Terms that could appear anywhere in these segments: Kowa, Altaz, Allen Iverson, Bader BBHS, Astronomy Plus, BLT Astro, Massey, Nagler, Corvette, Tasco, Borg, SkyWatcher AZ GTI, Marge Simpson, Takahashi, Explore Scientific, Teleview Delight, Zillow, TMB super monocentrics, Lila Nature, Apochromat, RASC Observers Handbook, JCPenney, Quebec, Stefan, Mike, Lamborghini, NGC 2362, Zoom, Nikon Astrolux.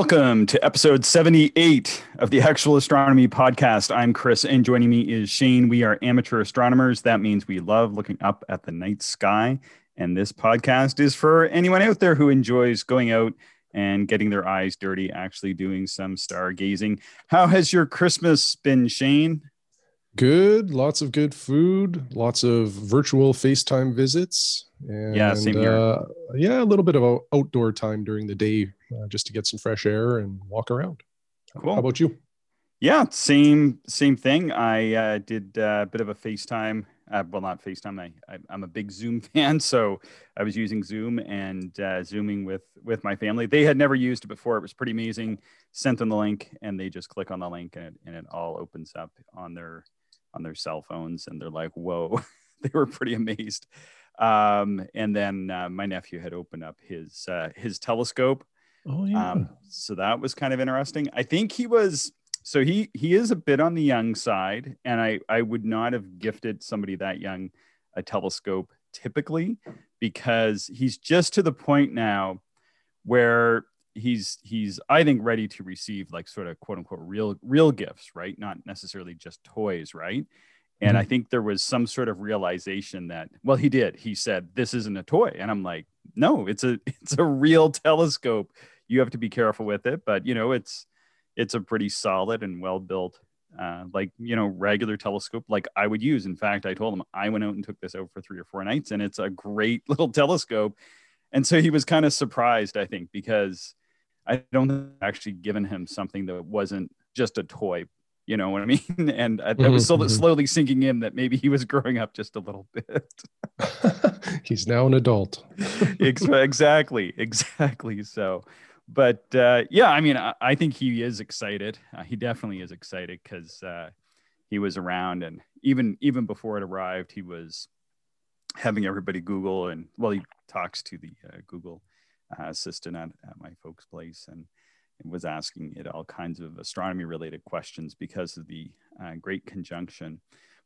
Welcome to episode 78 of the Actual Astronomy Podcast. I'm Chris, and joining me is Shane. We are amateur astronomers. That means we love looking up at the night sky. And this podcast is for anyone out there who enjoys going out and getting their eyes dirty, actually doing some stargazing. How has your Christmas been, Shane? Good. Lots of good food. Lots of virtual FaceTime visits. And, yeah, same here. A little bit of outdoor time during the day just to get some fresh air and walk around. Cool. How about you? Yeah, same thing. I did a bit of a FaceTime. Well, not FaceTime. I'm a big Zoom fan, so I was using Zoom and Zooming with my family. They had never used it before. It was pretty amazing. Sent them the link, and they just click on the link, and it all opens up on their cell phones, and they're like, "Whoa!" They were pretty amazed. And then my nephew had opened up his telescope. Oh yeah. So that was kind of interesting. I think he was, so he is a bit on the young side, and I would not have gifted somebody that young a telescope typically, because he's just to the point now where he's I think ready to receive like sort of quote unquote real gifts, right? Not necessarily just toys, right? And I think there was some sort of realization that, well, he said, this isn't a toy. And I'm like, no, it's a real telescope. You have to be careful with it. But, you know, it's a pretty solid and well-built, regular telescope like I would use. In fact, I told him I went out and took this out for 3 or 4 nights, and it's a great little telescope. And so he was kind of surprised, I think, because I don't actually given him something that wasn't just a toy. You know what I mean? And that was slowly sinking in that maybe he was growing up just a little bit. He's now an adult. Exactly. So, but I mean, I think he is excited. He definitely is excited because he was around, and even before it arrived, he was having everybody Google, and well, he talks to the Google assistant at my folks' place, and was asking it all kinds of astronomy related questions because of the Great Conjunction.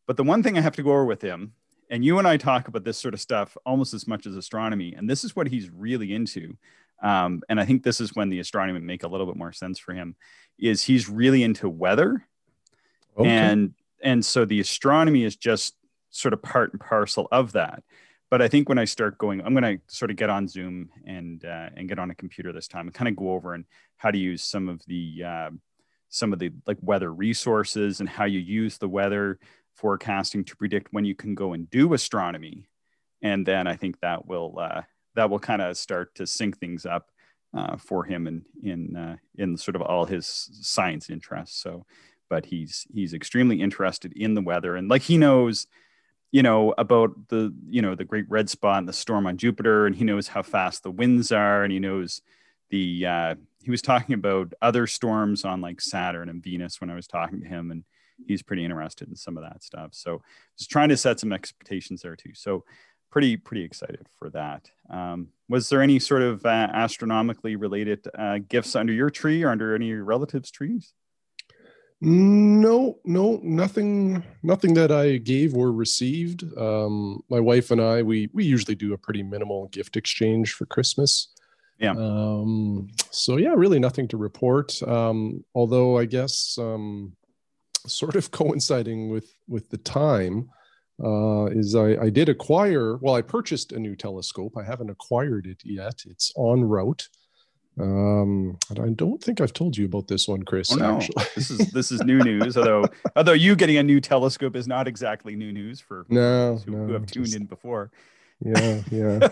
But the one thing I have to go over with him, and you and I talk about this sort of stuff almost as much as astronomy, and this is what he's really into. And I think this is when the astronomy would make a little bit more sense for him, is he's really into weather. Okay. And so the astronomy is just sort of part and parcel of that. But I think when I start going, I'm going to sort of get on Zoom and get on a computer this time and kind of go over and how to use some of the like weather resources and how you use the weather forecasting to predict when you can go and do astronomy. And then I think that will kind of start to sync things up for him in sort of all his science interests. So, but he's extremely interested in the weather, and like he knows, you know, about the, you know, the great red spot and the storm on Jupiter, and he knows how fast the winds are, and he knows the, he was talking about other storms on like Saturn and Venus when I was talking to him, and he's pretty interested in some of that stuff. So just trying to set some expectations there too. So pretty excited for that. Was there any sort of astronomically related gifts under your tree or under any of your relatives' trees? No, nothing that I gave or received. My wife and I, we usually do a pretty minimal gift exchange for Christmas. Yeah. Really nothing to report. Although I guess sort of coinciding with the time is I purchased a new telescope. I haven't acquired it yet. It's en route. And I don't think I've told you about this one, Chris. Oh, no. Actually, this is new news. although you getting a new telescope is not exactly new news for who have tuned in before. Yeah.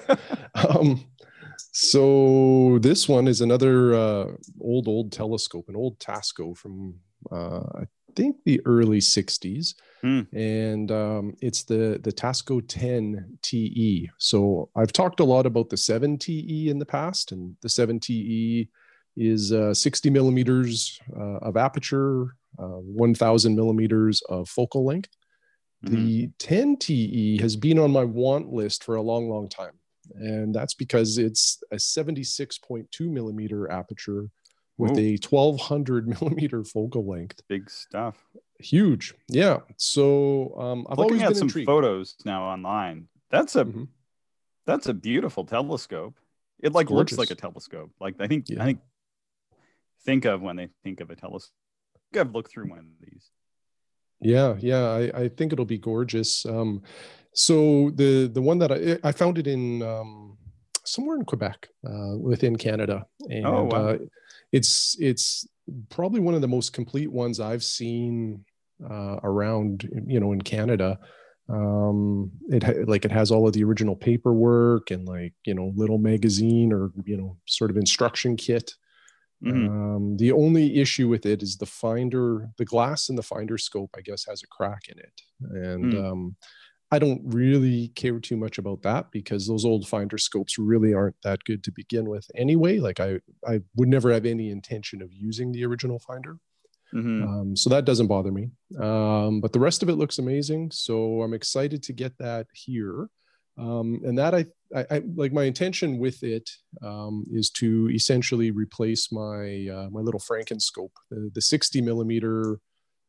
So this one is another old telescope, an old Tasco from I think the early '60s, and it's the Tasco 10 TE. So I've talked a lot about the 7 TE in the past, and the 7 TE is 60 millimeters of aperture, 1,000 millimeters of focal length. Mm-hmm. The 10 TE has been on my want list for a long time, and that's because it's a 76.2 millimeter aperture with a 1,200 millimeter focal length. Big stuff. Huge. Yeah. So I've always been some intrigued. Photos now online. That's a beautiful telescope. It looks like a telescope. Like I think think of when they think of a telescope. I've looked through one of these. Yeah, yeah, I think it'll be gorgeous. So the one that I found it in somewhere in Quebec, within Canada, and oh, wow. It's probably one of the most complete ones I've seen around, you know, in Canada. It has all of the original paperwork and, like, you know, little magazine or, you know, sort of instruction kit. Mm-hmm. The only issue with it is the finder, the glass in the finder scope, I guess, has a crack in it. And I don't really care too much about that because those old finder scopes really aren't that good to begin with anyway. Like I would never have any intention of using the original finder. Mm-hmm. So that doesn't bother me. But the rest of it looks amazing. So I'm excited to get that here. And that I like, my intention with it is to essentially replace my my little Franken scope, the 60 millimeter,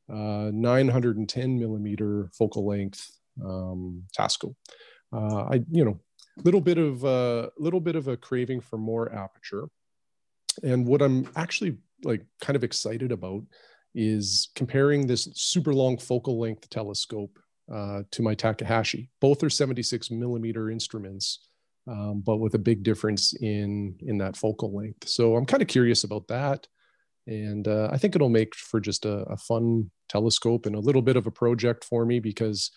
910 millimeter focal length Tasco. I you know, little bit of a craving for more aperture, and what I'm actually like kind of excited about is comparing this super long focal length telescope to my Takahashi. Both are 76 millimeter instruments, but with a big difference in that focal length. So I'm kind of curious about that. And I think it'll make for just a fun telescope and a little bit of a project for me because,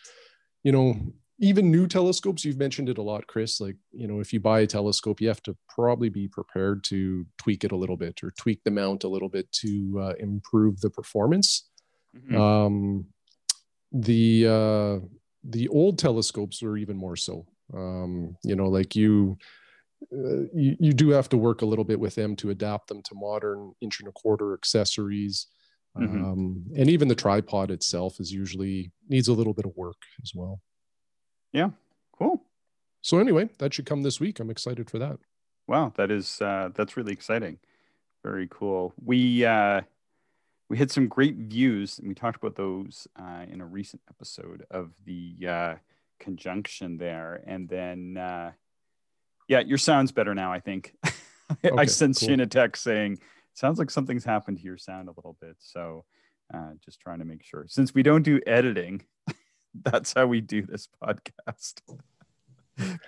you know, even new telescopes, you've mentioned it a lot, Chris, like, you know, if you buy a telescope, you have to probably be prepared to tweak it a little bit or tweak the mount a little bit to improve the performance. Mm-hmm. The old telescopes are even more so, you know, like you do have to work a little bit with them to adapt them to modern 1.25" accessories. Mm-hmm. And even the tripod itself is usually needs a little bit of work as well. Yeah. Cool. So anyway, that should come this week. I'm excited for that. Wow. That is, that's really exciting. Very cool. We had some great views, and we talked about those in a recent episode of the conjunction there. And then, yeah, your sound's better now, I think. Okay, I sent Shane a text saying, it sounds like something's happened to your sound a little bit. So just trying to make sure. Since we don't do editing, that's how we do this podcast.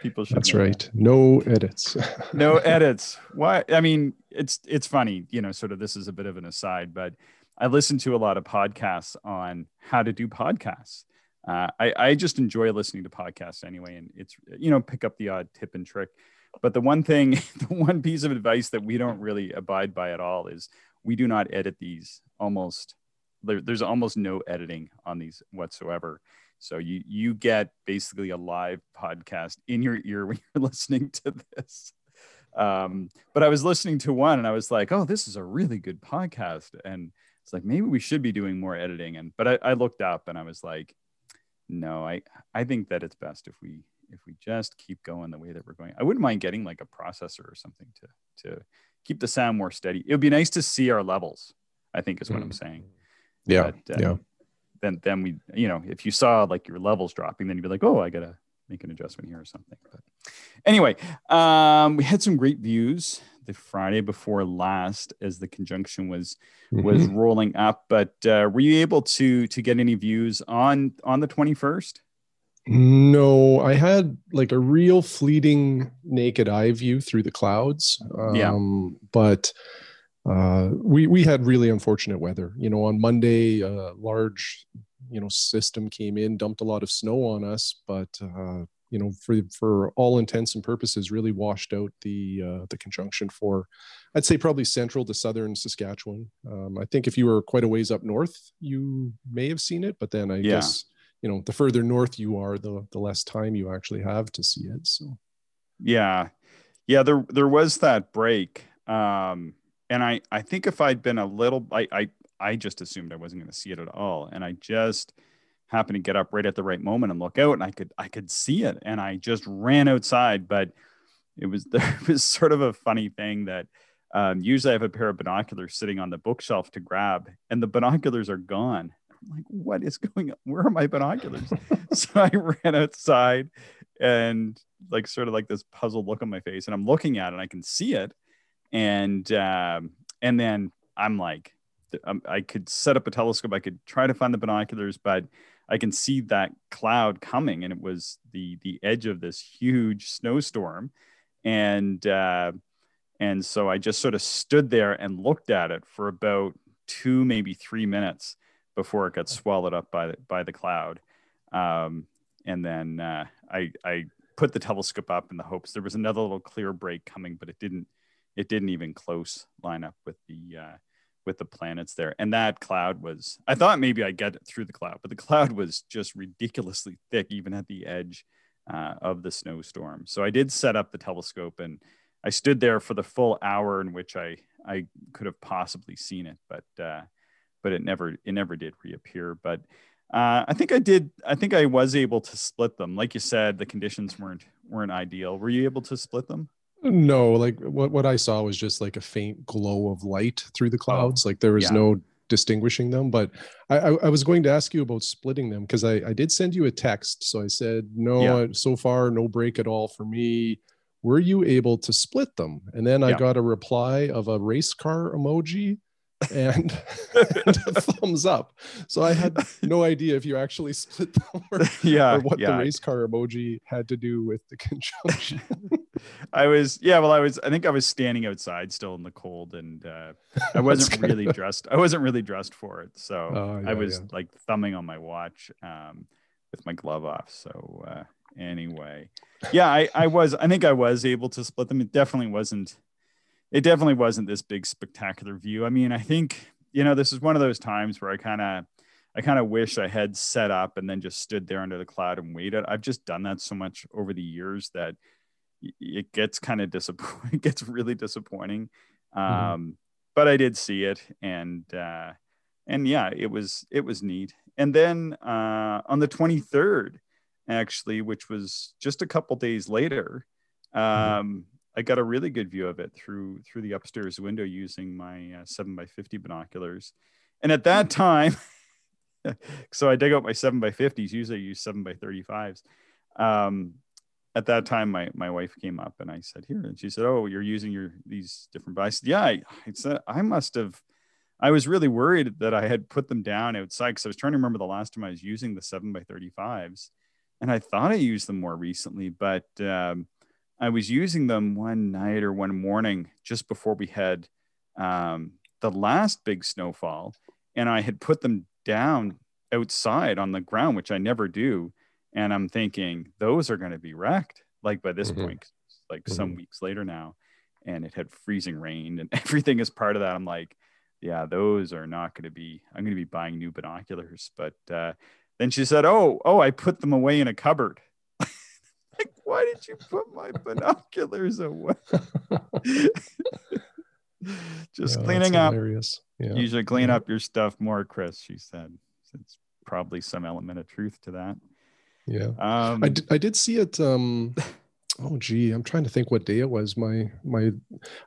People should That's right. That. No edits. No edits. Why? I mean, it's funny, you know, sort of this is a bit of an aside, but I listen to a lot of podcasts on how to do podcasts. I just enjoy listening to podcasts anyway. And it's, you know, pick up the odd tip and trick. But the one piece of advice that we don't really abide by at all is we do not edit these almost. There's almost no editing on these whatsoever. So you get basically a live podcast in your ear when you're listening to this. But I was listening to one and I was like, oh, this is a really good podcast. And it's like, maybe we should be doing more editing. But I looked up and I was like, no, I think that it's best if we just keep going the way that we're going. I wouldn't mind getting like a processor or something to keep the sound more steady. It would be nice to see our levels, I think is what I'm saying. Yeah. But, yeah. Then we, you know, if you saw like your levels dropping, then you'd be like, oh, I gotta make an adjustment here or something. But anyway, we had some great views the Friday before last as the conjunction was rolling up. But were you able to get any views on the 21st? No, I had like a real fleeting naked eye view through the clouds. But we had really unfortunate weather. You know, on Monday, a large, you know, system came in, dumped a lot of snow on us, but you know, for all intents and purposes, really washed out the conjunction for, I'd say, probably central to southern Saskatchewan. I think if you were quite a ways up north, you may have seen it, but then I guess, you know, the further north you are, the less time you actually have to see it. So, yeah, there was that break, and I think if I'd been a little, I just assumed I wasn't going to see it at all, and I just happened to get up right at the right moment and look out, and I could see it, and I just ran outside. But it was sort of a funny thing that usually I have a pair of binoculars sitting on the bookshelf to grab, and the binoculars are gone. I'm like, what is going on? Where are my binoculars? So I ran outside, and like sort of like this puzzled look on my face, and I'm looking at it, and I can see it, and then I'm like, I could set up a telescope, I could try to find the binoculars, but I can see that cloud coming, and it was the edge of this huge snowstorm. And so I just sort of stood there and looked at it for about 2, maybe 3 minutes before it got swallowed up by the cloud. And then I put the telescope up in the hopes there was another little clear break coming, but it didn't even close line up with the planets there. And that cloud was, I thought maybe I'd get through the cloud, but the cloud was just ridiculously thick, even at the edge of the snowstorm. So I did set up the telescope, and I stood there for the full hour in which I could have possibly seen it, but it never did reappear. But I was able to split them. Like you said, the conditions weren't ideal. Were you able to split them? No, like what I saw was just like a faint glow of light through the clouds. Like there was no distinguishing them. But I was going to ask you about splitting them, because I did send you a text. So I said, so far, no break at all for me. Were you able to split them? And then I got a reply of a race car emoji and a thumbs up. So I had no idea if you actually split them or what the race car emoji had to do with the conjunction. I think I was standing outside still in the cold, and I wasn't really dressed. I wasn't really dressed for it. So I was like thumbing on my watch with my glove off. So anyway, I think I was able to split them. It definitely wasn't this big spectacular view. I mean, I think, this is one of those times where I kind of wish I had set up and then just stood there under the cloud and waited. I've just done that so much over the years that it gets kind of disappointing. It gets really disappointing. But I did see it, and it was neat. And then on the 23rd, actually, which was just a couple days later, I got a really good view of it through the upstairs window using my 7x50 binoculars. And at that time, so I dig out my 7x50s, usually I use 7x35s. At that time, my wife came up and I said, here, and she said, oh, you're using these different binoculars. Yeah, I said, I was really worried that I had put them down outside, because I was trying to remember the last time I was using the 7x35s. And I thought I used them more recently, but I was using them one night or one morning just before we had the last big snowfall, and I had put them down outside on the ground, which I never do. And I'm thinking those are going to be wrecked like by this point, like some weeks later now, and it had freezing rain and everything as part of that. I'm like, yeah, those are not going to be, I'm going to be buying new binoculars. But then she said, oh, I put them away in a cupboard. Like, why did you put my binoculars away? Just cleaning up. Yeah. You should clean up your stuff more, Chris, she said. It's probably some element of truth to that. Yeah. I did see it. I'm trying to think what day it was.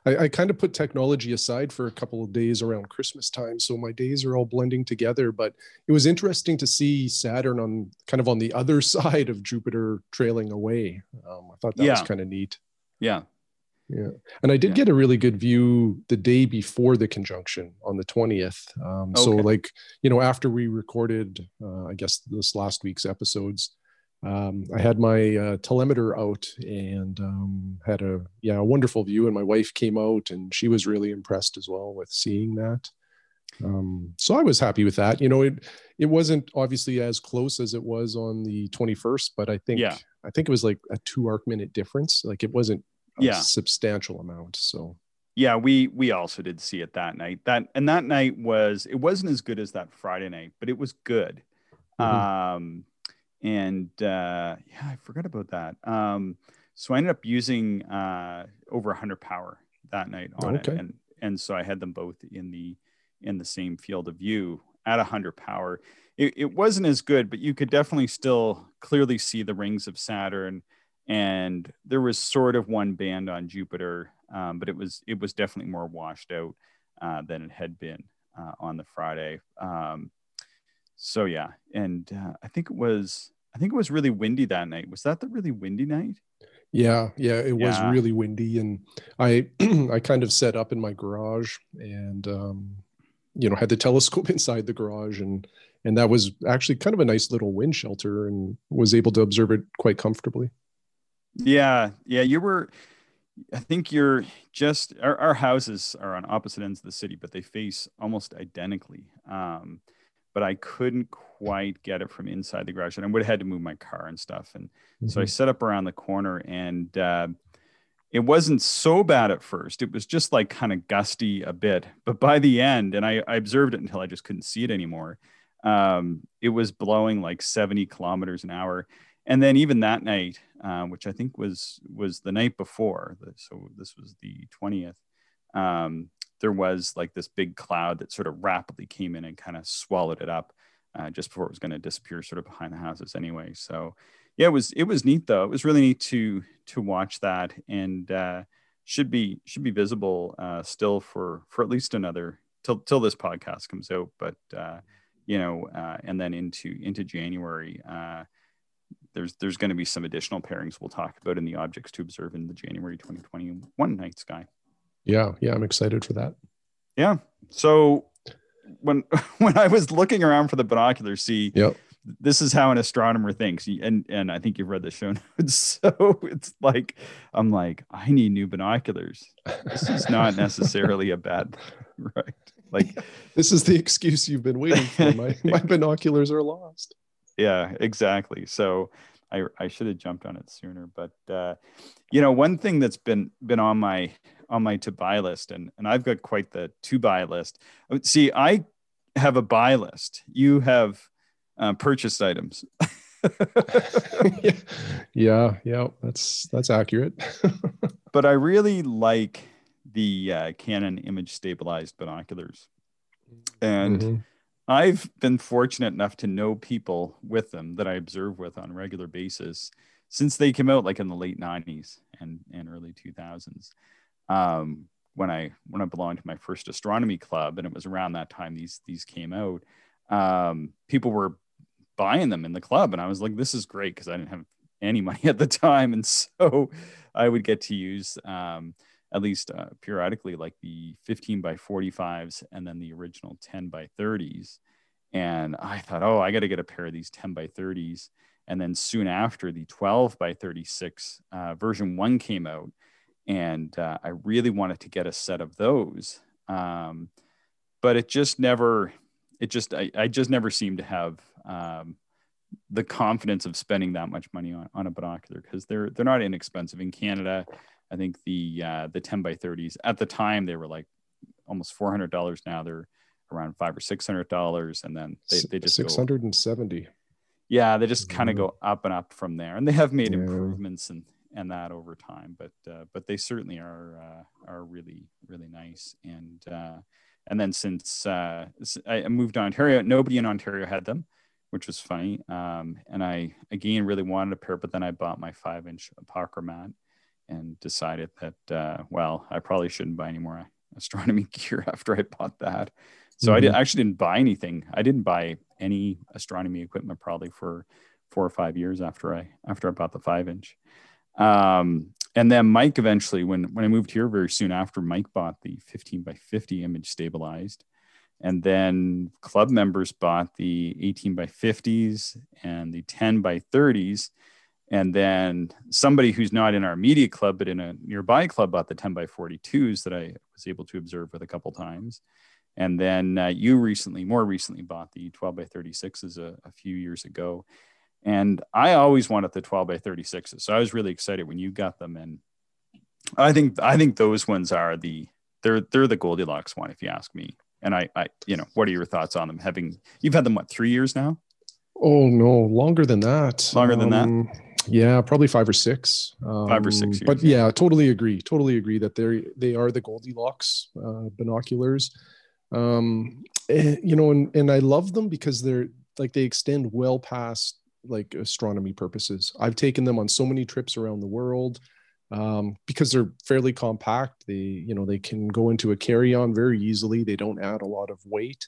I kind of put technology aside for a couple of days around Christmas time, so my days are all blending together. But it was interesting to see Saturn on the other side of Jupiter trailing away. I thought that was kind of neat. Yeah. Yeah. And I did get a really good view the day before the conjunction on the 20th. So after we recorded, I guess this last week's episodes, I had my telemeter out and had a wonderful view, and my wife came out and she was really impressed as well with seeing that. So I was happy with that. It wasn't obviously as close as it was on the 21st, but I think it was like a 2 arc minute difference. Like it wasn't a substantial amount. So yeah, we also did see it that night. That night it wasn't as good as that Friday night, but it was good. And I forgot about that. So I ended up using over 100 power that night on it, and so I had them both in the same field of view at 100 power. It wasn't as good, but you could definitely still clearly see the rings of Saturn, and there was sort of one band on Jupiter, but it was definitely more washed out than it had been on the Friday. So yeah, and I think it was really windy that night. Was that the really windy night? Yeah, it was really windy, and I I kind of set up in my garage, and had the telescope inside the garage, and that was actually kind of a nice little wind shelter, and was able to observe it quite comfortably. Yeah, you were. I think you're just our houses are on opposite ends of the city, but they face almost identically. But I couldn't quite get it from inside the garage, and I would have had to move my car and stuff. And so I set up around the corner, and it wasn't so bad at first. It was just like kind of gusty a bit, but by the end, and I observed it until I just couldn't see it anymore. It was blowing like 70 kilometers an hour. And then even that night, which I think was the night before, so this was the 20th, there was like this big cloud that sort of rapidly came in and kind of swallowed it up just before it was going to disappear sort of behind the houses anyway. So yeah, it was neat though. It was really neat to watch that, and should be visible still for at least another till this podcast comes out. But and then into January, there's going to be some additional pairings we'll talk about in the objects to observe in the January 2021 night sky. Yeah, I'm excited for that. Yeah. So when I was looking around for the binoculars, this is how an astronomer thinks. And I think you've read the show notes. So it's like, I'm like, I need new binoculars. This is not necessarily a bad thing, right? Like, this is the excuse you've been waiting for. My binoculars are lost. Yeah, exactly. So I should have jumped on it sooner, but one thing that's been on my to buy list, and I've got quite the to buy list. See, I have a buy list. You have purchased items. yeah, that's accurate. But I really like the Canon image stabilized binoculars, and I've been fortunate enough to know people with them that I observe with on a regular basis since they came out, like in the late 90s and early 2000s. When I belonged to my first astronomy club, and it was around that time these came out, people were buying them in the club, and I was like, this is great, because I didn't have any money at the time, and so I would get to use at least periodically, like the 15x45s and then the original 10x30s, and I thought, I got to get a pair of these 10x30s. And then soon after, the 12x36 version 1 came out. And I really wanted to get a set of those, but I just never seemed to have the confidence of spending that much money on a binocular, because they're not inexpensive in Canada. I think the 10x30s at the time, they were like almost $400. Now they're around $500 or $600, and then they just 670. Yeah, they just kind of go up and up from there, and they have made improvements and that over time, but they certainly are really, really nice. And then since I moved to Ontario, nobody in Ontario had them, which was funny. And I again really wanted a pair, but then I bought my 5-inch Apochromat and decided that I probably shouldn't buy any more astronomy gear after I bought that. So I actually didn't buy anything. I didn't buy any astronomy equipment probably for 4 or 5 years after I bought the 5-inch. And then Mike eventually, when I moved here very soon after, Mike bought the 15x50 image stabilized, and then club members bought the 18x50s and the 10x30s. And then somebody who's not in our media club, but in a nearby club, bought the 10x42s that I was able to observe with a couple times. And then you more recently bought the 12x36s a few years ago. And I always wanted the 12x36s. So I was really excited when you got them. And I think those ones are they're the Goldilocks one, if you ask me. And I what are your thoughts on them? You've had them, what, 3 years now? Oh no, longer than that. Yeah, probably 5 or 6. 5 or 6 years. But yeah, totally agree that they are the Goldilocks binoculars. And I love them because they're like, they extend well past like astronomy purposes. I've taken them on so many trips around the world because they're fairly compact. They, they can go into a carry-on very easily. They don't add a lot of weight,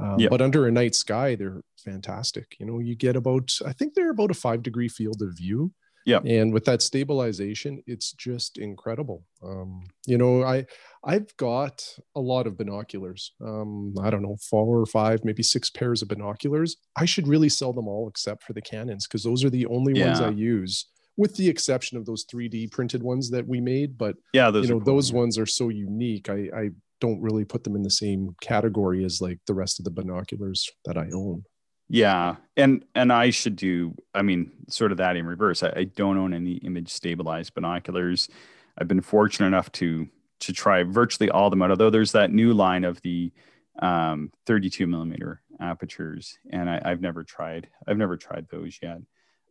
but under a night sky, they're fantastic. You get about, I think they're about a 5-degree field of view. Yeah. And with that stabilization, it's just incredible. You know, I've got a lot of binoculars. I don't know, 4 or 5, maybe 6 pairs of binoculars. I should really sell them all except for the Canons, because those are the only ones I use, with the exception of those 3D printed ones that we made. But yeah, those, you know, cool, those ones are so unique. I don't really put them in the same category as like the rest of the binoculars that I own. Yeah. And I should do, I mean, sort of that in reverse. I don't own any image stabilized binoculars. I've been fortunate enough to try virtually all of them out, although there's that new line of the 32 millimeter apertures. And I've never tried those yet.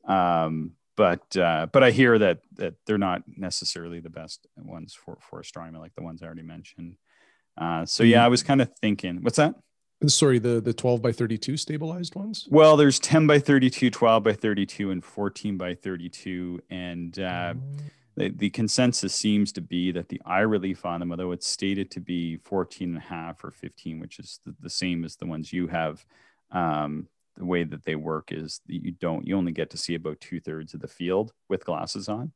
But I hear that they're not necessarily the best ones for astronomy, like the ones I already mentioned. So yeah, I was kind of thinking, what's that? Sorry, the 12 by 32 stabilized ones? Well, there's 10 by 32, 12 by 32, and 14 by 32. And the consensus seems to be that the eye relief on them, although it's stated to be 14.5 or 15, which is the same as the ones you have, the way that they work is that you only get to see about 2/3 of the field with glasses on.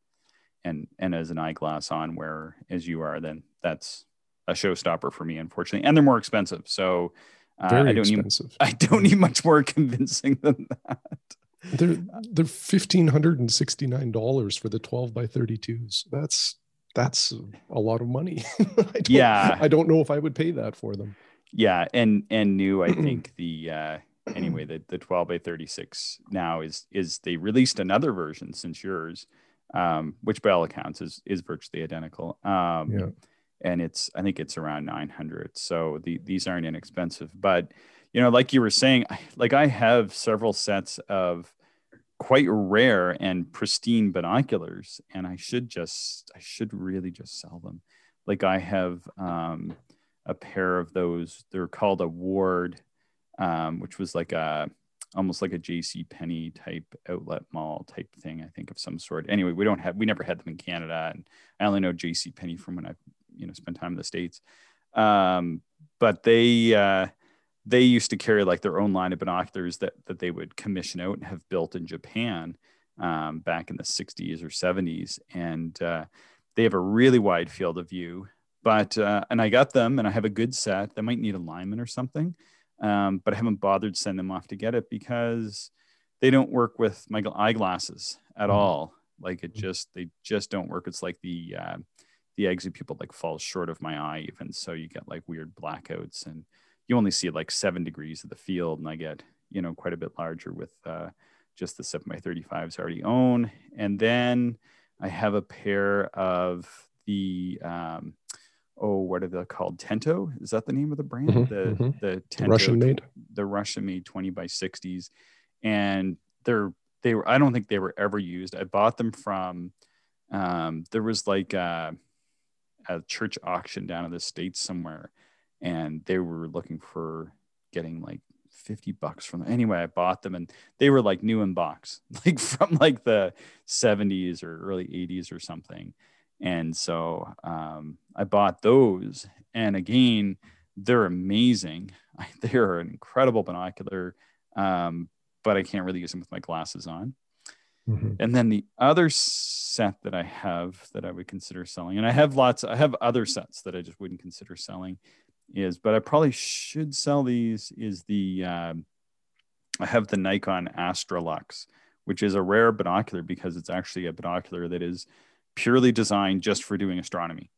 And as an eyeglass on, where as you are, then that's a showstopper for me, unfortunately. And they're more expensive. So I don't need much more convincing than that. They're $1,569 for the 12 by 32s. That's a lot of money. I don't know if I would pay that for them. Yeah, and new. I think the 12 by 36 now is they released another version since yours, which by all accounts is virtually identical. Yeah. And I think it's around 900. So these aren't inexpensive, but you know, like you were saying, like I have several sets of quite rare and pristine binoculars, and I should really just sell them. Like I have a pair of those. They're called a Ward, which was like almost like a JCPenney type outlet mall type thing, I think, of some sort. Anyway, we never had them in Canada, and I only know JCPenney from when I've spend time in the States. But they used to carry like their own line of binoculars that they would commission out and have built in Japan back in the 60s or 70s. And they have a really wide field of view, but, and I got them and I have a good set. They might need alignment or something, but I haven't bothered sending them off to get it because they don't work with my eyeglasses at all. Like they just don't work. It's like the exit pupil like falls short of my eye even. So you get like weird blackouts and you only see like 7 degrees of the field. And I get, quite a bit larger with just the 7 by 35s I already own. And then I have a pair of the, what are they called? Tento? Is that the name of the brand? Mm-hmm, the Tento, Russian made. The Russian made 20 by 60s. And I don't think they were ever used. I bought them from, there was like a church auction down in the States somewhere, and they were looking for getting like $50 from them. Anyway, I bought them and they were like new in box, like from like the 70s or early 80s or something. And so I bought those, and again, they're amazing. They're an incredible binocular, but I can't really use them with my glasses on. Mm-hmm. And then the other set that I have that I would consider selling, and I have other sets that I just wouldn't consider selling, but I probably should sell these, is the, I have the Nikon Astrolux, which is a rare binocular because it's actually a binocular that is purely designed just for doing astronomy.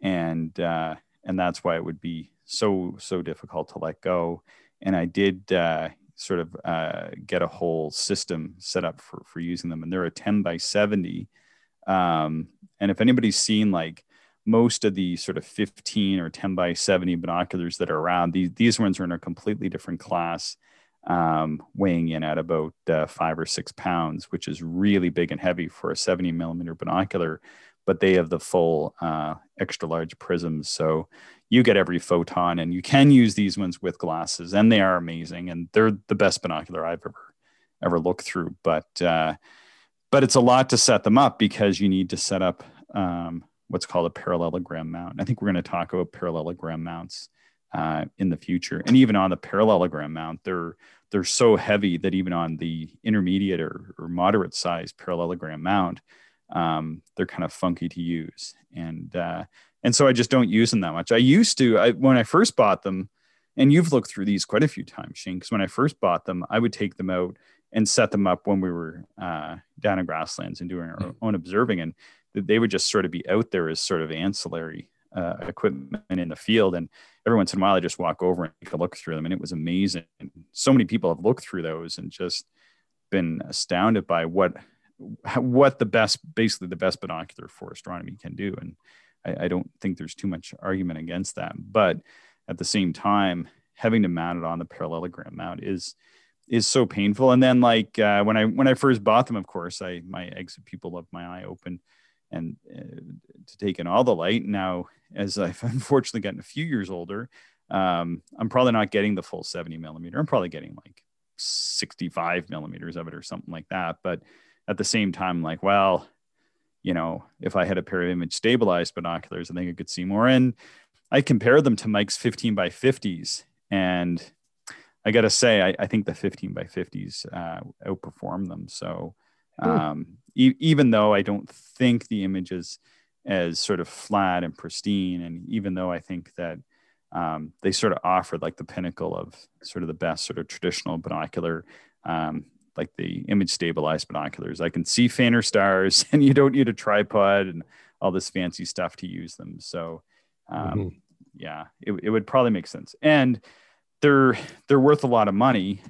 And that's why it would be so difficult to let go. And I did, get a whole system set up for using them. And they're a 10 by 70. And if anybody's seen like most of the sort of 15 or 10 by 70 binoculars that are around, these ones are in a completely different class, weighing in at about 5 or 6 pounds, which is really big and heavy for a 70 millimeter binocular, but they have the full extra large prisms. So you get every photon, and you can use these ones with glasses, and they are amazing. And they're the best binocular I've ever looked through, but it's a lot to set them up because you need to set up what's called a parallelogram mount. And I think we're going to talk about parallelogram mounts in the future. And even on the parallelogram mount, they're so heavy that even on the intermediate or moderate size parallelogram mount, they're kind of funky to use. And so I just don't use them that much. I used to, when I first bought them, and you've looked through these quite a few times, Shane, because when I first bought them, I would take them out and set them up when we were down in Grasslands and doing our own observing. And they would just sort of be out there as sort of ancillary equipment in the field. And every once in a while, I just walk over and take a look through them. And it was amazing. And so many people have looked through those and just been astounded by what the best, basically the best binocular for astronomy can do. And I don't think there's too much argument against that. But at the same time, having to mount it on the parallelogram mount is so painful. And then like when I first bought them, of course, my exit pupil left my eye open and to take in all the light. Now, as I've unfortunately gotten a few years older, I'm probably not getting the full 70 millimeter. I'm probably getting like 65 millimeters of it or something like that. But at the same time, like, well, you know, if I had a pair of image stabilized binoculars, I think I could see more. And I compared them to Mike's 15x50s, and I got to say, I think the 15x50s outperformed them. So even though I don't think the image is as sort of flat and pristine, and even though I think that they sort of offered like the pinnacle of sort of the best sort of traditional binocular, like the image stabilized binoculars, I can see fainter stars and you don't need a tripod and all this fancy stuff to use them. So yeah, it would probably make sense. And they're worth a lot of money.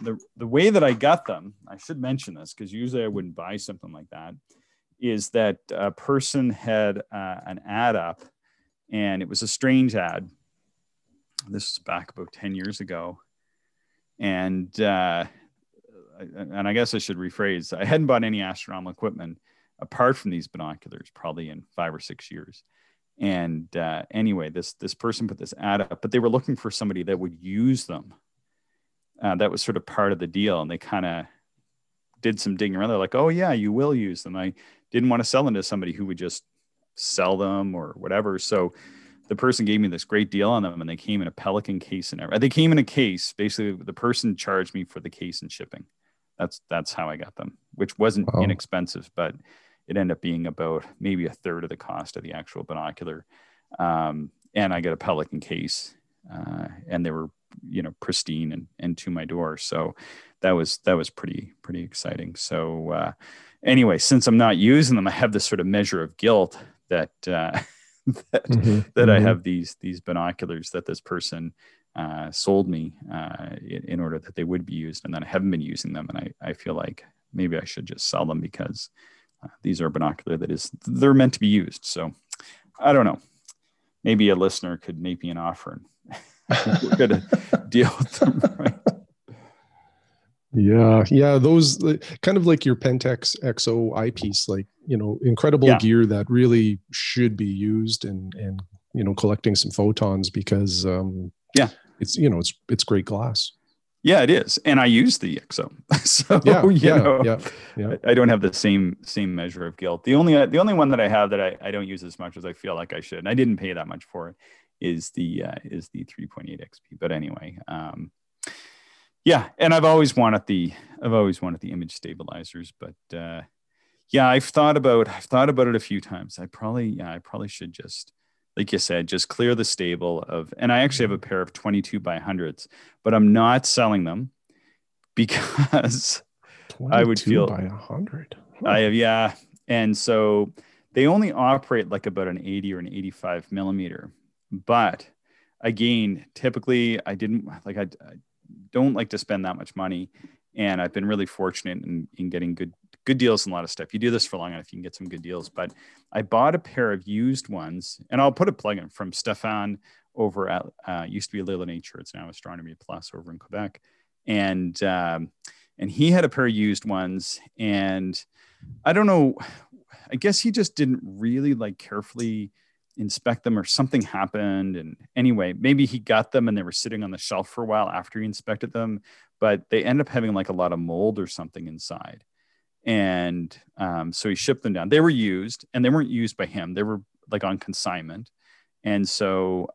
The way that I got them, I should mention this because usually I wouldn't buy something like that, is that a person had an ad up, and it was a strange ad. This was back about 10 years ago. And I guess I should rephrase. I hadn't bought any astronomical equipment apart from these binoculars probably in 5 or 6 years. And anyway, this person put this ad up, but they were looking for somebody that would use them. That was sort of part of the deal. And they kind of did some digging around. They're like, oh yeah, you will use them. I didn't want to sell them to somebody who would just sell them or whatever. So the person gave me this great deal on them, and they came in a Pelican case and everything. They came in a case. Basically, the person charged me for the case and shipping. That's how I got them, which wasn't inexpensive, but it ended up being about maybe a third of the cost of the actual binocular. And I got a Pelican case, and they were, you know, pristine and to my door. So that was pretty exciting. So anyway, since I'm not using them, I have this sort of measure of guilt that that I have these binoculars that this person sold me in order that they would be used, and then I haven't been using them. And I feel like maybe I should just sell them because these are binocular they're meant to be used. So I don't know. Maybe a listener could make me an offer and we're going to deal with them. Right? Yeah. Yeah. Those kind of like your Pentax XO eyepiece, like, you know, incredible gear that really should be used and, you know, collecting some photons because it's, you know, it's great glass. Yeah, it is. And I use the XO. So, you know, I don't have the same measure of guilt. The only one that I have that I don't use as much as I feel like I should, and I didn't pay that much for it, is the 3.8 XP. But anyway, and I've always wanted the image stabilizers, but I've thought about it a few times. I probably should just, like you said, just clear the stable of, and I actually have a pair of 22x100s, but I'm not selling them because I would feel 22x100. I have, yeah. And so they only operate like about an 80 or an 85 millimeter, but again, typically I don't like to spend that much money, and I've been really fortunate in getting good deals and a lot of stuff. You do this for long enough, you can get some good deals. But I bought a pair of used ones, and I'll put a plug in from Stefan over at, used to be Lila Nature. It's now Astronomy Plus over in Quebec. And he had a pair of used ones, and I don't know, I guess he just didn't really like carefully inspect them or something happened. And anyway, maybe he got them and they were sitting on the shelf for a while after he inspected them, but they end up having like a lot of mold or something inside. And so he shipped them down. They were used, and they weren't used by him. They were like on consignment. And so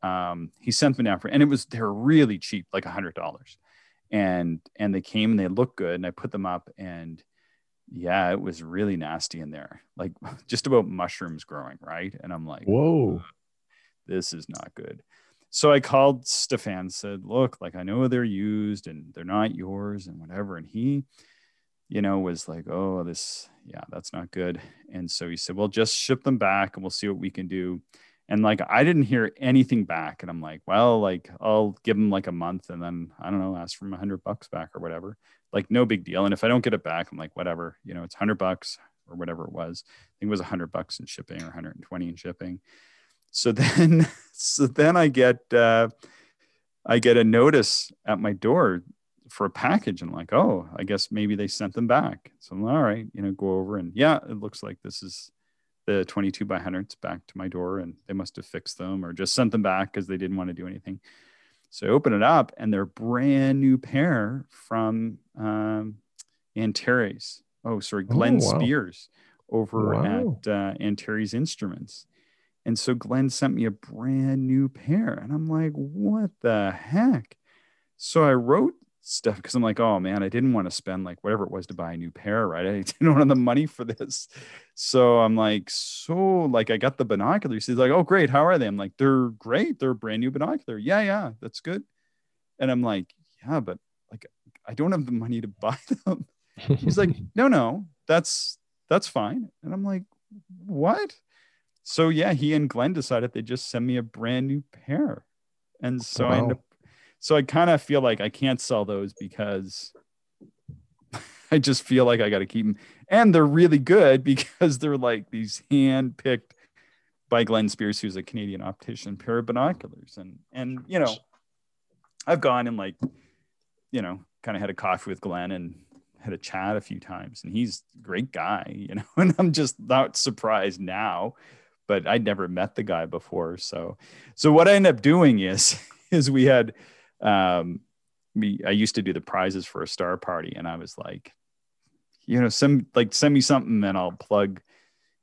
he sent them down for, and they were really cheap, like $100. and they came and they looked good, and I put them up, and yeah, it was really nasty in there, like just about mushrooms growing, right? And I'm like, whoa, this is not good. So I called Stefan, said, look, like I know they're used and they're not yours and whatever. And he, you know, was like, oh, this, yeah, that's not good. And so he said, well, just ship them back and we'll see what we can do. And like, I didn't hear anything back. And I'm like, well, like I'll give them like a month and then, I don't know, ask for $100 back or whatever. Like no big deal. And if I don't get it back, I'm like, whatever, you know, it's $100 or whatever it was. I think it was $100 in shipping or 120 in shipping. So then I get a notice at my door for a package, and like, oh, I guess maybe they sent them back. So I'm like, all right, you know, go over and yeah, it looks like this is the 22x100s back to my door, and they must've fixed them or just sent them back because they didn't want to do anything. So I open it up and they're brand new pair from Antares. Oh, sorry, Glenn Spears over at Antares Instruments. And so Glenn sent me a brand new pair, and I'm like, what the heck? So I wrote stuff because I'm like, oh man, I didn't want to spend like whatever it was to buy a new pair, right? I didn't want the money for this. So I'm like, so like I got the binoculars. He's like, oh great, how are they? I'm like, they're great. They're a brand new binocular. Yeah, yeah, that's good. And I'm like, yeah, but like I don't have the money to buy them. He's like, no, that's fine. And I'm like, what? So yeah, he and Glenn decided they just send me a brand new pair. And so I end up, so I kind of feel like I can't sell those because I just feel like I got to keep them. And they're really good because they're like these hand-picked by Glenn Spears, who's a Canadian optician, pair of binoculars. And you know, I've gone and like, you know, kind of had a coffee with Glenn and had a chat a few times, and he's a great guy, you know, and I'm just not surprised now. But I'd never met the guy before. So what I ended up doing is we had, I used to do the prizes for a star party, and I was like, you know, send me something and I'll plug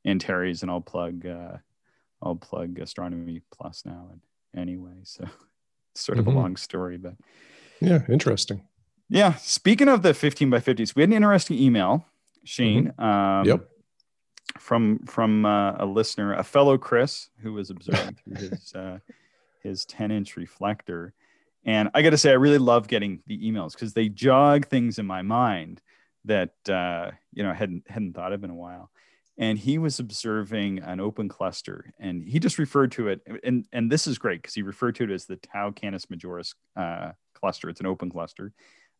Antares and I'll plug Astronomy Plus now. And anyway, so it's sort of a long story, but yeah, interesting. Yeah. Speaking of the 15x50s, we had an interesting email, Shane. From a listener, a fellow Chris, who was observing through his 10-inch reflector. And I got to say, I really love getting the emails because they jog things in my mind that you know, I hadn't thought of in a while. And he was observing an open cluster, and he just referred to it, and this is great because he referred to it as the Tau Canis Majoris cluster. It's an open cluster,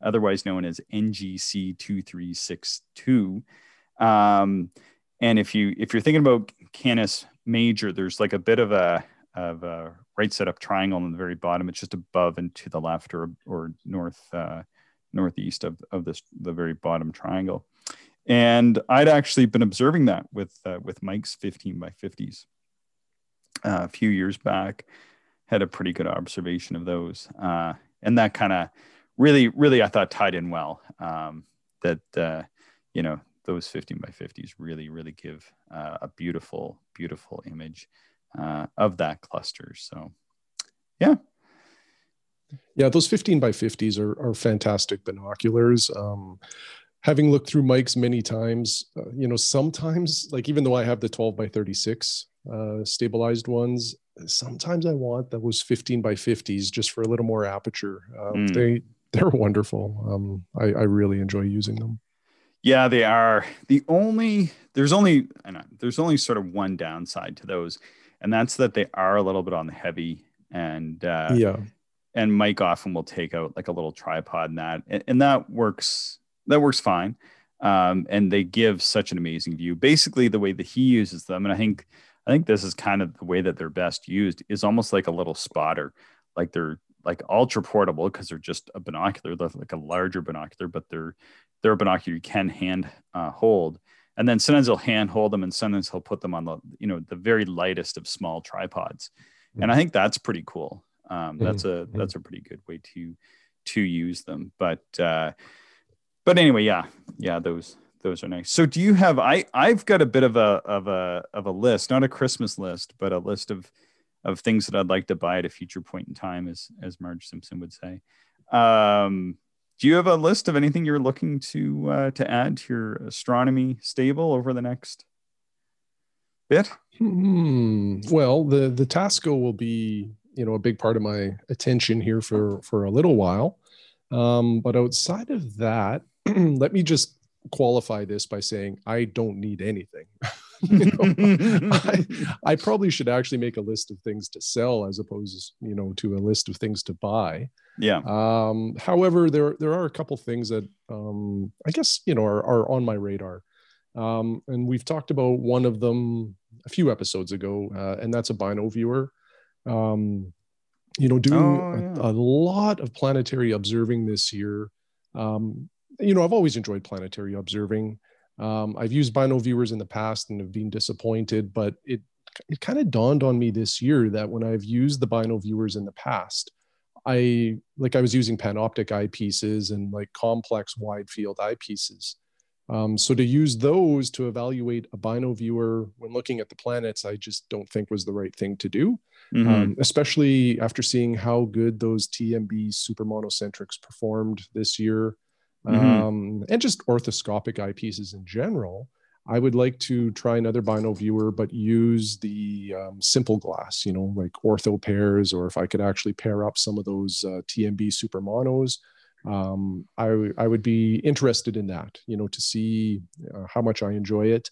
otherwise known as NGC 2362. And if you're thinking about Canis Major, there's like a bit of a right set up triangle on the very bottom. It's just above and to the left or northeast of this, the very bottom triangle. And I'd actually been observing that with Mike's 15x50s a few years back. Had a pretty good observation of those, and that kind of really I thought tied in well. You know, those 15x50s really give a beautiful image of that cluster. So yeah, those 15x50s are fantastic binoculars. Having looked through Mike's many times, you know, sometimes, like, even though I have the 12x36 stabilized ones, sometimes I want those 15x50s just for a little more aperture. They're wonderful. I really enjoy using them. Yeah, they are. There's only sort of one downside to those, and that's that they are a little bit on the heavy, and and Mike often will take out like a little tripod in that, and that works fine. And they give such an amazing view. Basically, the way that he uses them, and I think this is kind of the way that they're best used, is almost like a little spotter, like they're like ultra portable because they're just a binocular, like a larger binocular, but they're a binocular you can hand hold. And then sometimes he'll hand hold them, and sometimes he'll put them on the, you know, the very lightest of small tripods. And I think that's pretty cool. That's a pretty good way to use them. But anyway, yeah, those are nice. So do you have, I've got a bit of a list, not a Christmas list, but a list of things that I'd like to buy at a future point in time, as Marge Simpson would say. Do you have a list of anything you're looking to add to your astronomy stable over the next bit? Well, the Tasco will be, you know, a big part of my attention here for a little while. But outside of that, let me just qualify this by saying I don't need anything. You know, I probably should actually make a list of things to sell as opposed, you know, to a list of things to buy. Yeah. However, there are a couple things that I guess, you know, are on my radar. And we've talked about one of them a few episodes ago, and that's a Bino viewer. You know, doing a lot of planetary observing this year. You know, I've always enjoyed planetary observing. I've used Bino viewers in the past and have been disappointed, but it kind of dawned on me this year that when I've used the Bino viewers in the past, I was using panoptic eyepieces and like complex wide field eyepieces. So to use those to evaluate a Bino viewer when looking at the planets, I just don't think was the right thing to do, especially after seeing how good those TMB super monocentrics performed this year. And just orthoscopic eyepieces in general. I would like to try another Bino viewer, but use the simple glass, you know, like ortho pairs, or if I could actually pair up some of those TMB super monos, I would be interested in that, you know, to see how much I enjoy it.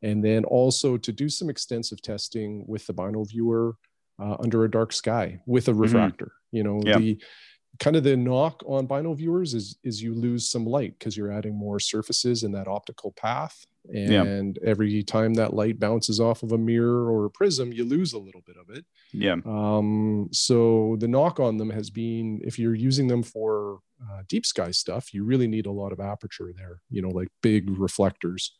And then also to do some extensive testing with the Bino viewer under a dark sky with a refractor, you know, kind of the knock on Bino viewers is you lose some light because you're adding more surfaces in that optical path. And every time that light bounces off of a mirror or a prism, you lose a little bit of it. So the knock on them has been, if you're using them for deep sky stuff, you really need a lot of aperture there, you know, like big reflectors.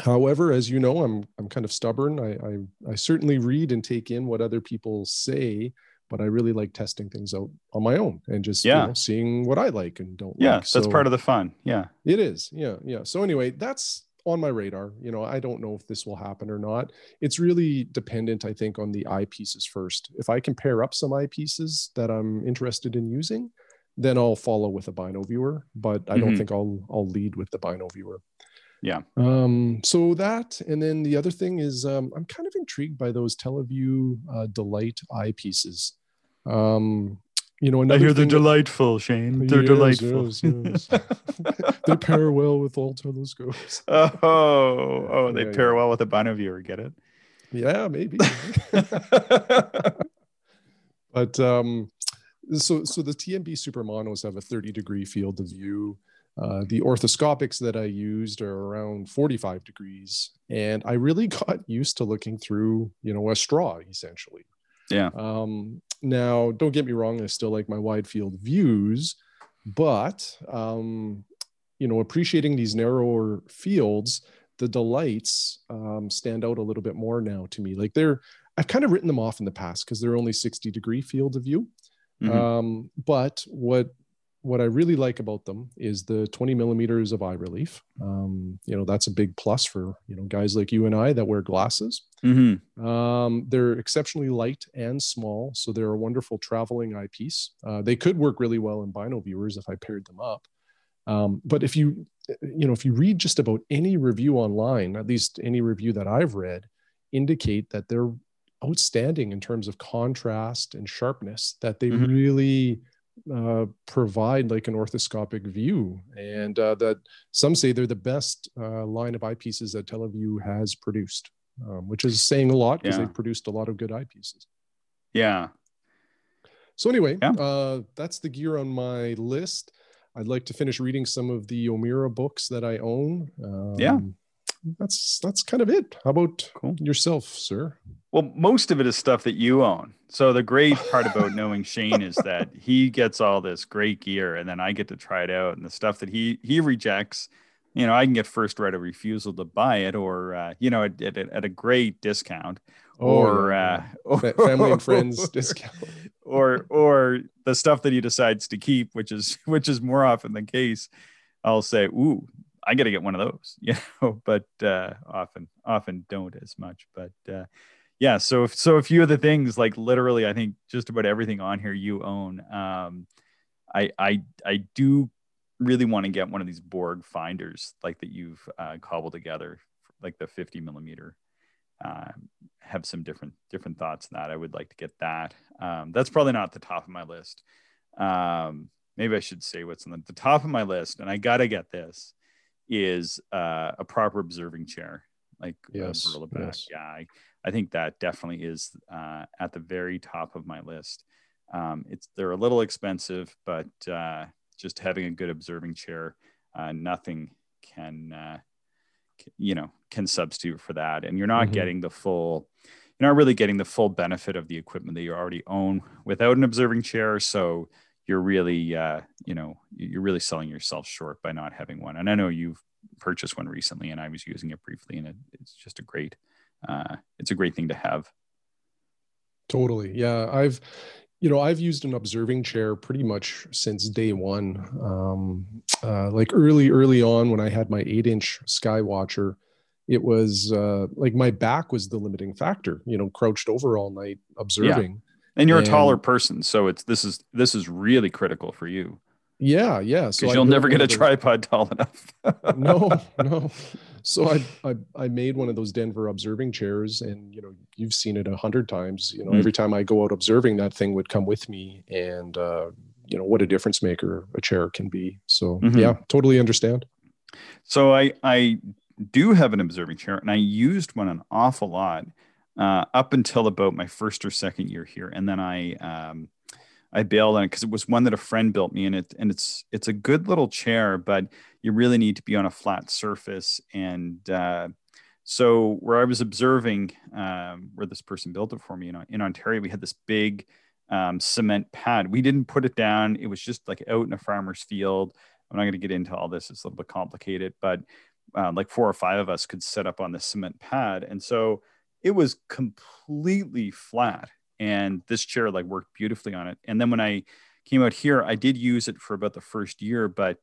However, as you know, I'm kind of stubborn. I certainly read and take in what other people say, but I really like testing things out on my own and just you know, seeing what I like and don't like. Yeah, that's part of the fun. Yeah, it is. Yeah. So anyway, that's on my radar. You know, I don't know if this will happen or not. It's really dependent, I think, on the eyepieces first. If I can pair up some eyepieces that I'm interested in using, then I'll follow with a Bino viewer, but I don't think I'll lead with the Bino viewer. Yeah. So that, and then the other thing is I'm kind of intrigued by those Teleview Delight eyepieces. You know, I hear they're delightful, Shane. They're delightful. Yes. They pair well with all telescopes. Oh, they pair well with a Bino viewer. Get it? Yeah, maybe. But so the TMB super monos have a 30-degree field of view. The orthoscopics that I used are around 45 degrees, and I really got used to looking through, you know, a straw essentially. Yeah. Now, don't get me wrong, I still like my wide field views, but, you know, appreciating these narrower fields, the Delights stand out a little bit more now to me. Like I've kind of written them off in the past because they're only 60-degree field of view. But what I really like about them is the 20 millimeters of eye relief. You know, that's a big plus for, you know, guys like you and I that wear glasses. They're exceptionally light and small, so they're a wonderful traveling eyepiece. They could work really well in Bino viewers if I paired them up. But if you read just about any review online, at least any review that I've read, indicate that they're outstanding in terms of contrast and sharpness, that they really provide like an orthoscopic view, and that some say they're the best line of eyepieces that Teleview has produced, which is saying a lot because they've produced a lot of good eyepieces. So anyway, that's the gear on my list. I'd like to finish reading some of the Omira books that I own. That's kind of it. How about yourself, sir? Well, most of it is stuff that you own. So the great part about knowing Shane is that he gets all this great gear, and then I get to try it out. And the stuff that he rejects, you know, I can get first right of refusal to buy it, or you know, at a great discount, or family and friends discount, or the stuff that he decides to keep, which is more often the case. I'll say, ooh, I got to get one of those, you know, but often don't as much. But yeah, so a few of the things, like literally, I think just about everything on here you own. I do really want to get one of these Borg finders like that you've cobbled together, like the 50 millimeter. Have some different thoughts on that. I would like to get that. That's probably not at the top of my list. Maybe I should say what's on the top of my list, and I gotta get this, is a proper observing chair. Like Berlebach. Yes. Yeah, I think that definitely is at the very top of my list. They're a little expensive, but just having a good observing chair, nothing can can substitute for that. And you're not getting the full, you're not really getting the full benefit of the equipment that you already own without an observing chair. So you're really, you're really selling yourself short by not having one. And I know you've purchased one recently, and I was using it briefly, and it's just a great, it's a great thing to have. Totally. Yeah. I've used an observing chair pretty much since day one. Like early on when I had my 8-inch SkyWatcher, it was like my back was the limiting factor, crouched over all night observing. Yeah. And you're a taller person, so this is really critical for you. Yeah, yeah. So you'll never get a tripod tall enough. No. So I made one of those Denver observing chairs, and you've seen it 100 times. Every time I go out observing, that thing would come with me, and what a difference maker a chair can be. So yeah, totally understand. So I do have an observing chair, and I used one an awful lot up until about my first or second year here, and then I bailed on it because it was one that a friend built me, and it's a good little chair, but you really need to be on a flat surface. And so where I was observing, where this person built it for me, in Ontario, we had this big cement pad. We didn't put it down. It was just like out in a farmer's field. I'm not going to get into all this. It's a little bit complicated, but like 4 or 5 of us could set up on the cement pad. And so it was completely flat. And this chair like worked beautifully on it. And then when I came out here, I did use it for about the first year. But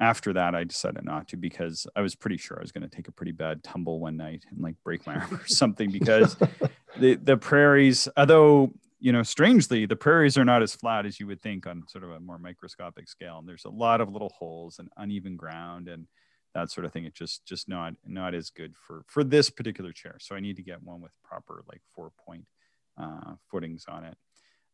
after that, I decided not to, because I was pretty sure I was going to take a pretty bad tumble one night and like break my arm or something, because the prairies, although, strangely, the prairies are not as flat as you would think on sort of a more microscopic scale. And there's a lot of little holes and uneven ground and that sort of thing. It's just not as good for this particular chair. So I need to get one with proper like 4-point footings on it.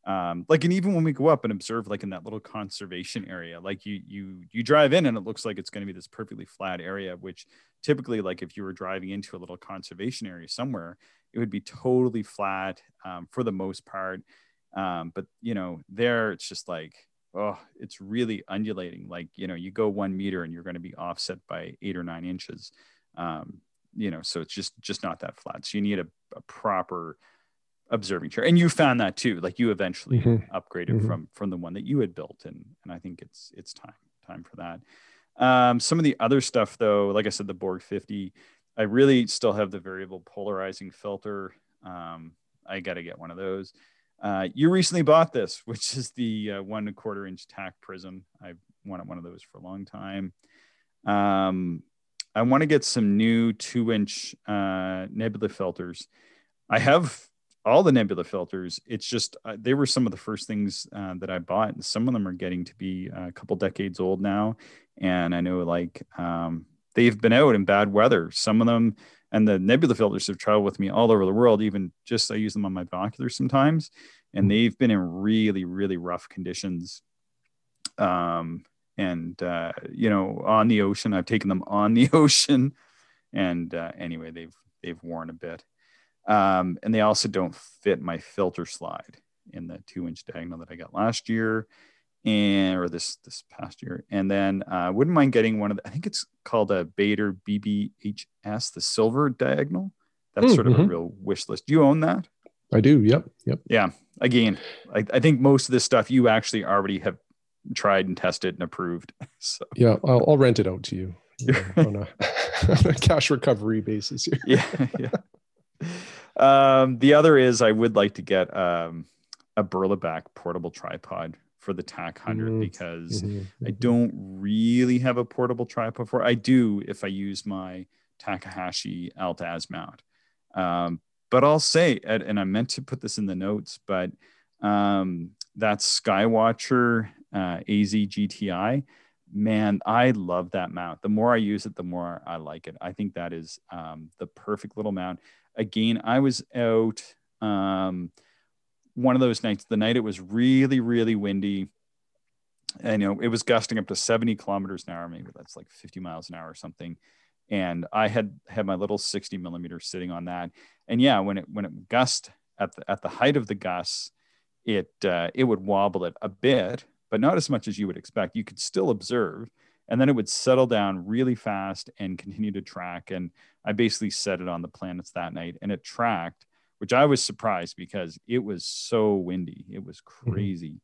And even when we go up and observe, like in that little conservation area, like you drive in and it looks like it's going to be this perfectly flat area, which typically, like if you were driving into a little conservation area somewhere, it would be totally flat for the most part. But there it's just like, oh, it's really undulating. Like, you go 1 meter and you're going to be offset by 8 or 9 inches. So it's just not that flat. So you need a proper observing chair. And you found that too. Like you eventually upgraded from the one that you had built. And I think it's time for that. Some of the other stuff though, like I said, the Borg 50, I really still have the variable polarizing filter. I got to get one of those. You recently bought this, which is the 1/4-inch tack prism. I've wanted one of those for a long time. I want to get some new 2-inch nebula filters. I have all the nebula filters. It's just, they were some of the first things that I bought. And some of them are getting to be a couple decades old now. And I know they've been out in bad weather. Some of them, and the nebula filters have traveled with me all over the world. Even just, I use them on my binoculars sometimes, and they've been in really, really rough conditions. On the ocean, I've taken them on the ocean, and anyway, they've worn a bit. And they also don't fit my filter slide in the 2-inch diagonal that I got last year, or this past year. And then I wouldn't mind getting one of I think it's called a Bader BBHS, the silver diagonal. That's sort of a real wish list. Do you own that? I do. Yep. Yeah. Again, I think most of this stuff you actually already have tried and tested and approved. So yeah, I'll rent it out to you, on a cash recovery basis here. Yeah. The other is I would like to get a Berlebach portable tripod for the TAC 100, because I don't really have a portable tripod for it. I do if I use my Takahashi Altaz mount. But I'll say, and I meant to put this in the notes, but That's SkyWatcher AZ GTI. Man, I love that mount. The more I use it, the more I like it. I think that is the perfect little mount. Again, I was out one of those nights, the night it was really, really windy. And, you know, it was gusting up to 70 kilometers an hour. Maybe that's like 50 miles an hour or something. And I had my little 60 millimeter sitting on that. And yeah, when it gusted at the height of the gusts, it would wobble it a bit, but not as much as you would expect. You could still observe, and then it would settle down really fast and continue to track. And I basically set it on the planets that night, and it tracked, which I was surprised because it was so windy. It was crazy.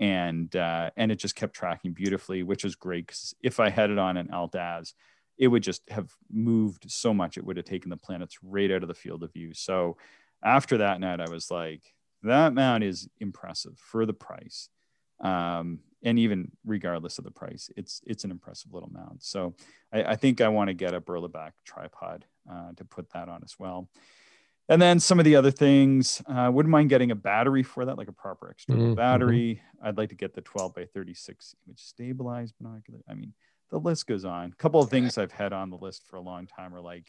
Mm-hmm. And it just kept tracking beautifully, which is great, because if I had it on an Altaz, it would just have moved so much. It would have taken the planets right out of the field of view. So after that night, I was like, that mount is impressive for the price. And even regardless of the price, it's an impressive little mount. So I think I want to get a Berlebach tripod to put that on as well. And then some of the other things, I wouldn't mind getting a battery for that, like a proper external battery. I'd like to get the 12 by 36 image stabilized binocular. I mean, the list goes on. A couple of things I've had on the list for a long time are like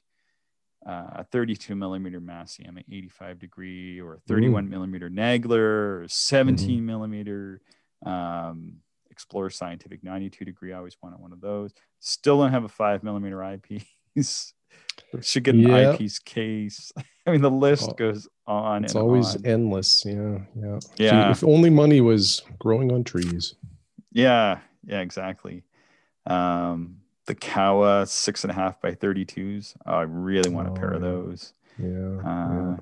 a 32 millimeter Massey, I'm an 85 degree, or a 31 millimeter Nagler, or 17 millimeter Explore Scientific 92 degree. I always wanted one of those. Still don't have a 5 millimeter eyepiece. Should get an eyepiece case. I mean, the list goes on. It's always endless. Yeah. Gee, if only money was growing on trees. Yeah, exactly. The Kowa 6.5 by 32s. I really want a pair of those. Yeah.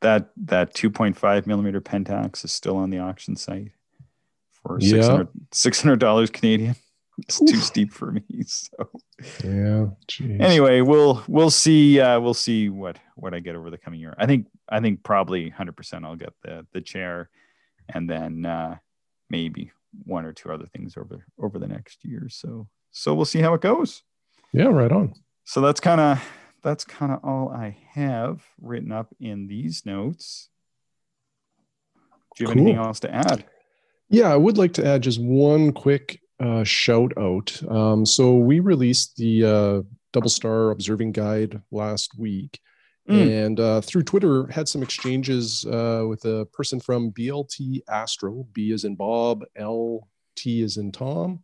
That 2.5 millimeter Pentax is still on the auction site for $600 Canadian. It's too steep for me. So yeah. Geez. Anyway, we'll see. We'll see what I get over the coming year. I think probably 100% I'll get the chair, and then maybe one or two other things over the next year. So we'll see how it goes. Yeah, right on. So that's kind of all I have written up in these notes. Do you have anything else to add? Yeah, I would like to add just one quick shout out. So we released the Double Star Observing Guide last week, and through Twitter had some exchanges with a person from BLT Astro. B is in Bob, L, T is in Tom.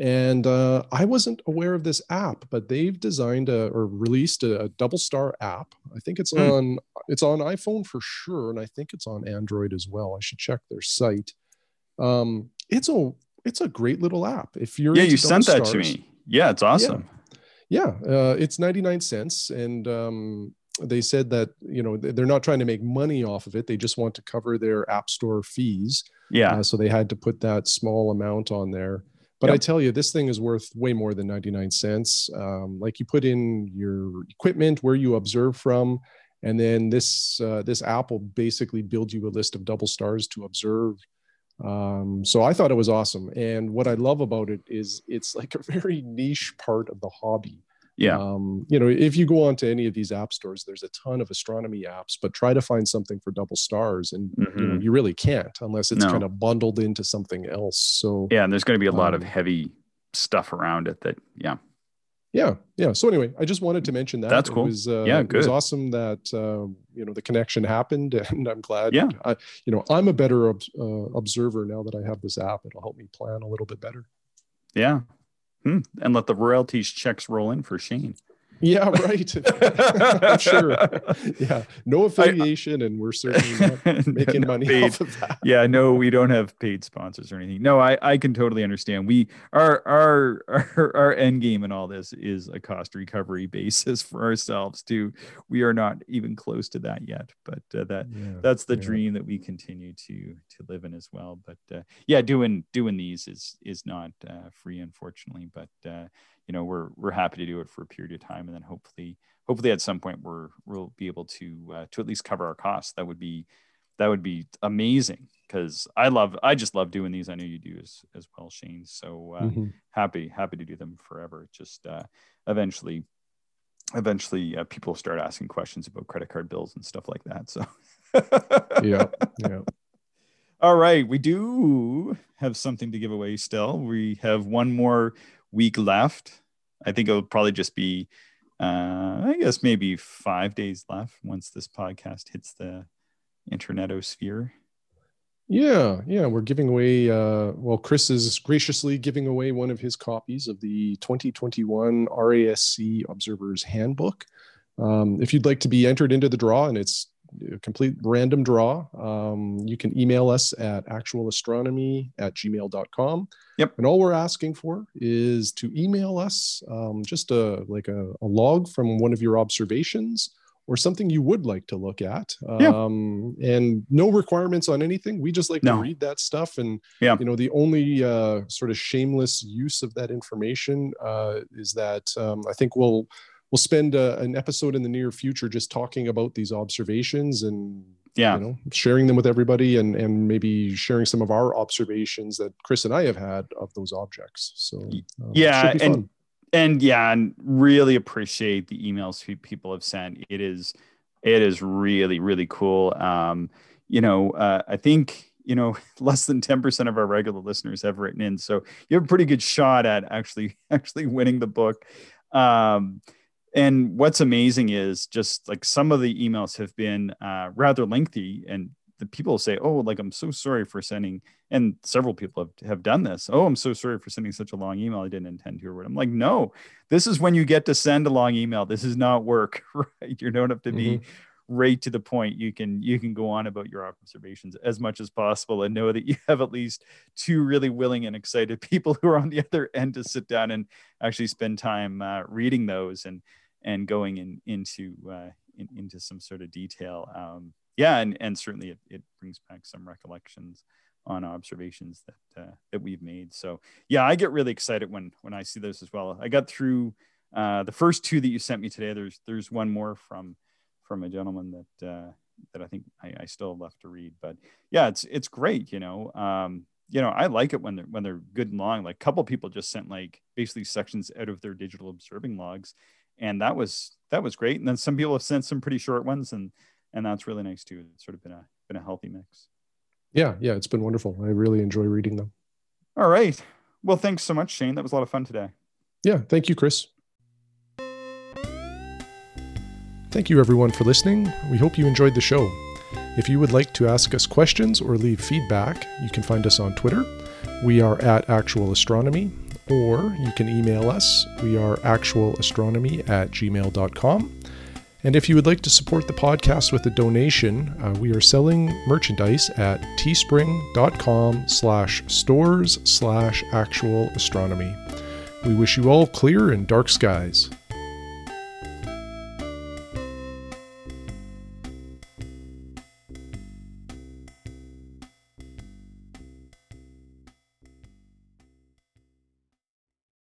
And I wasn't aware of this app, but they've designed or released a Double Star app. I think it's on iPhone for sure, and I think it's on Android as well. I should check their site. It's a great little app. If you're you sent that to me. Yeah, it's awesome. Yeah. It's 99 cents. And they said that, you know, they're not trying to make money off of it. They just want to cover their app store fees. Yeah. So they had to put that small amount on there. But I tell you, this thing is worth way more than 99 cents. Like, you put in your equipment, where you observe from, and then this app will basically build you a list of double stars to observe. So I thought it was awesome. And what I love about it is it's like a very niche part of the hobby. Yeah. You know, if you go onto any of these app stores, there's a ton of astronomy apps, but try to find something for double stars, and you know, you really can't unless it's kind of bundled into something else. So yeah. And there's going to be a lot of heavy stuff around it that, Yeah. So anyway, I just wanted to mention that. That's cool. It was, good. It was awesome that, you know, the connection happened, and I'm glad. Yeah. I'm a better observer now that I have this app. It'll help me plan a little bit better. Yeah. And let the royalties checks roll in for Shane. Yeah, right. I'm sure. Yeah. No affiliation, and we're certainly not making money off of that. Yeah, no, we don't have paid sponsors or anything. No, I can totally understand. We our end game in all this is a cost recovery basis for ourselves too. We are not even close to that yet, but that's the dream that we continue to live in as well. But doing these is not free, unfortunately, but you know, we're happy to do it for a period of time, and then hopefully at some point we'll be able to at least cover our costs. That would be amazing, because I just love doing these. I know you do as well, Shane. So happy to do them forever. Just eventually people start asking questions about credit card bills and stuff like that. So yeah. All right, we do have something to give away still. We have one more week left. I think it'll probably just be, I guess, maybe 5 days left once this podcast hits the internet-osphere. Yeah, we're giving away, well, Chris is graciously giving away one of his copies of the 2021 RASC Observers Handbook. If you'd like to be entered into the draw, and it's a complete random draw, you can email us at actualastronomy@gmail.com. Yep. And all we're asking for is to email us just a log from one of your observations, or something you would like to look at, and no requirements on anything. We just like to read that stuff, and the only sort of shameless use of that information is that I think we'll spend an episode in the near future just talking about these observations and sharing them with everybody, and maybe sharing some of our observations that Chris and I have had of those objects. So it should be fun. And really appreciate the emails people have sent. It is really, really cool. I think, less than 10% of our regular listeners have written in. So you have a pretty good shot at actually winning the book. And what's amazing is just like some of the emails have been rather lengthy, and the people say, I'm so sorry for sending, and several people have done this. I'm so sorry for sending such a long email. I didn't intend to. Or I'm like, no, this is when you get to send a long email. This is not work, right? You don't have to be right to the point. You can go on about your observations as much as possible, and know that you have at least two really willing and excited people who are on the other end to sit down and actually spend time reading those and going into some sort of detail. And certainly it brings back some recollections on observations that we've made. So I get really excited when I see those as well. I got through the first two that you sent me today. There's one more from a gentleman that I think I still have left to read. But it's great. I like it when they're good and long. Like a couple people just sent like basically sections out of their digital observing logs, and that was great. And then some people have sent some pretty short ones, and that's really nice too. It's sort of been a healthy mix. Yeah, it's been wonderful. I really enjoy reading them. All right. Well, thanks so much, Shane. That was a lot of fun today. Yeah, thank you, Chris. Thank you, everyone, for listening. We hope you enjoyed the show. If you would like to ask us questions or leave feedback, you can find us on Twitter. We are at Actual Astronomy, or you can email us. We are actualastronomy@gmail.com. And if you would like to support the podcast with a donation, we are selling merchandise at teespring.com/stores/actualastronomy. We wish you all clear and dark skies.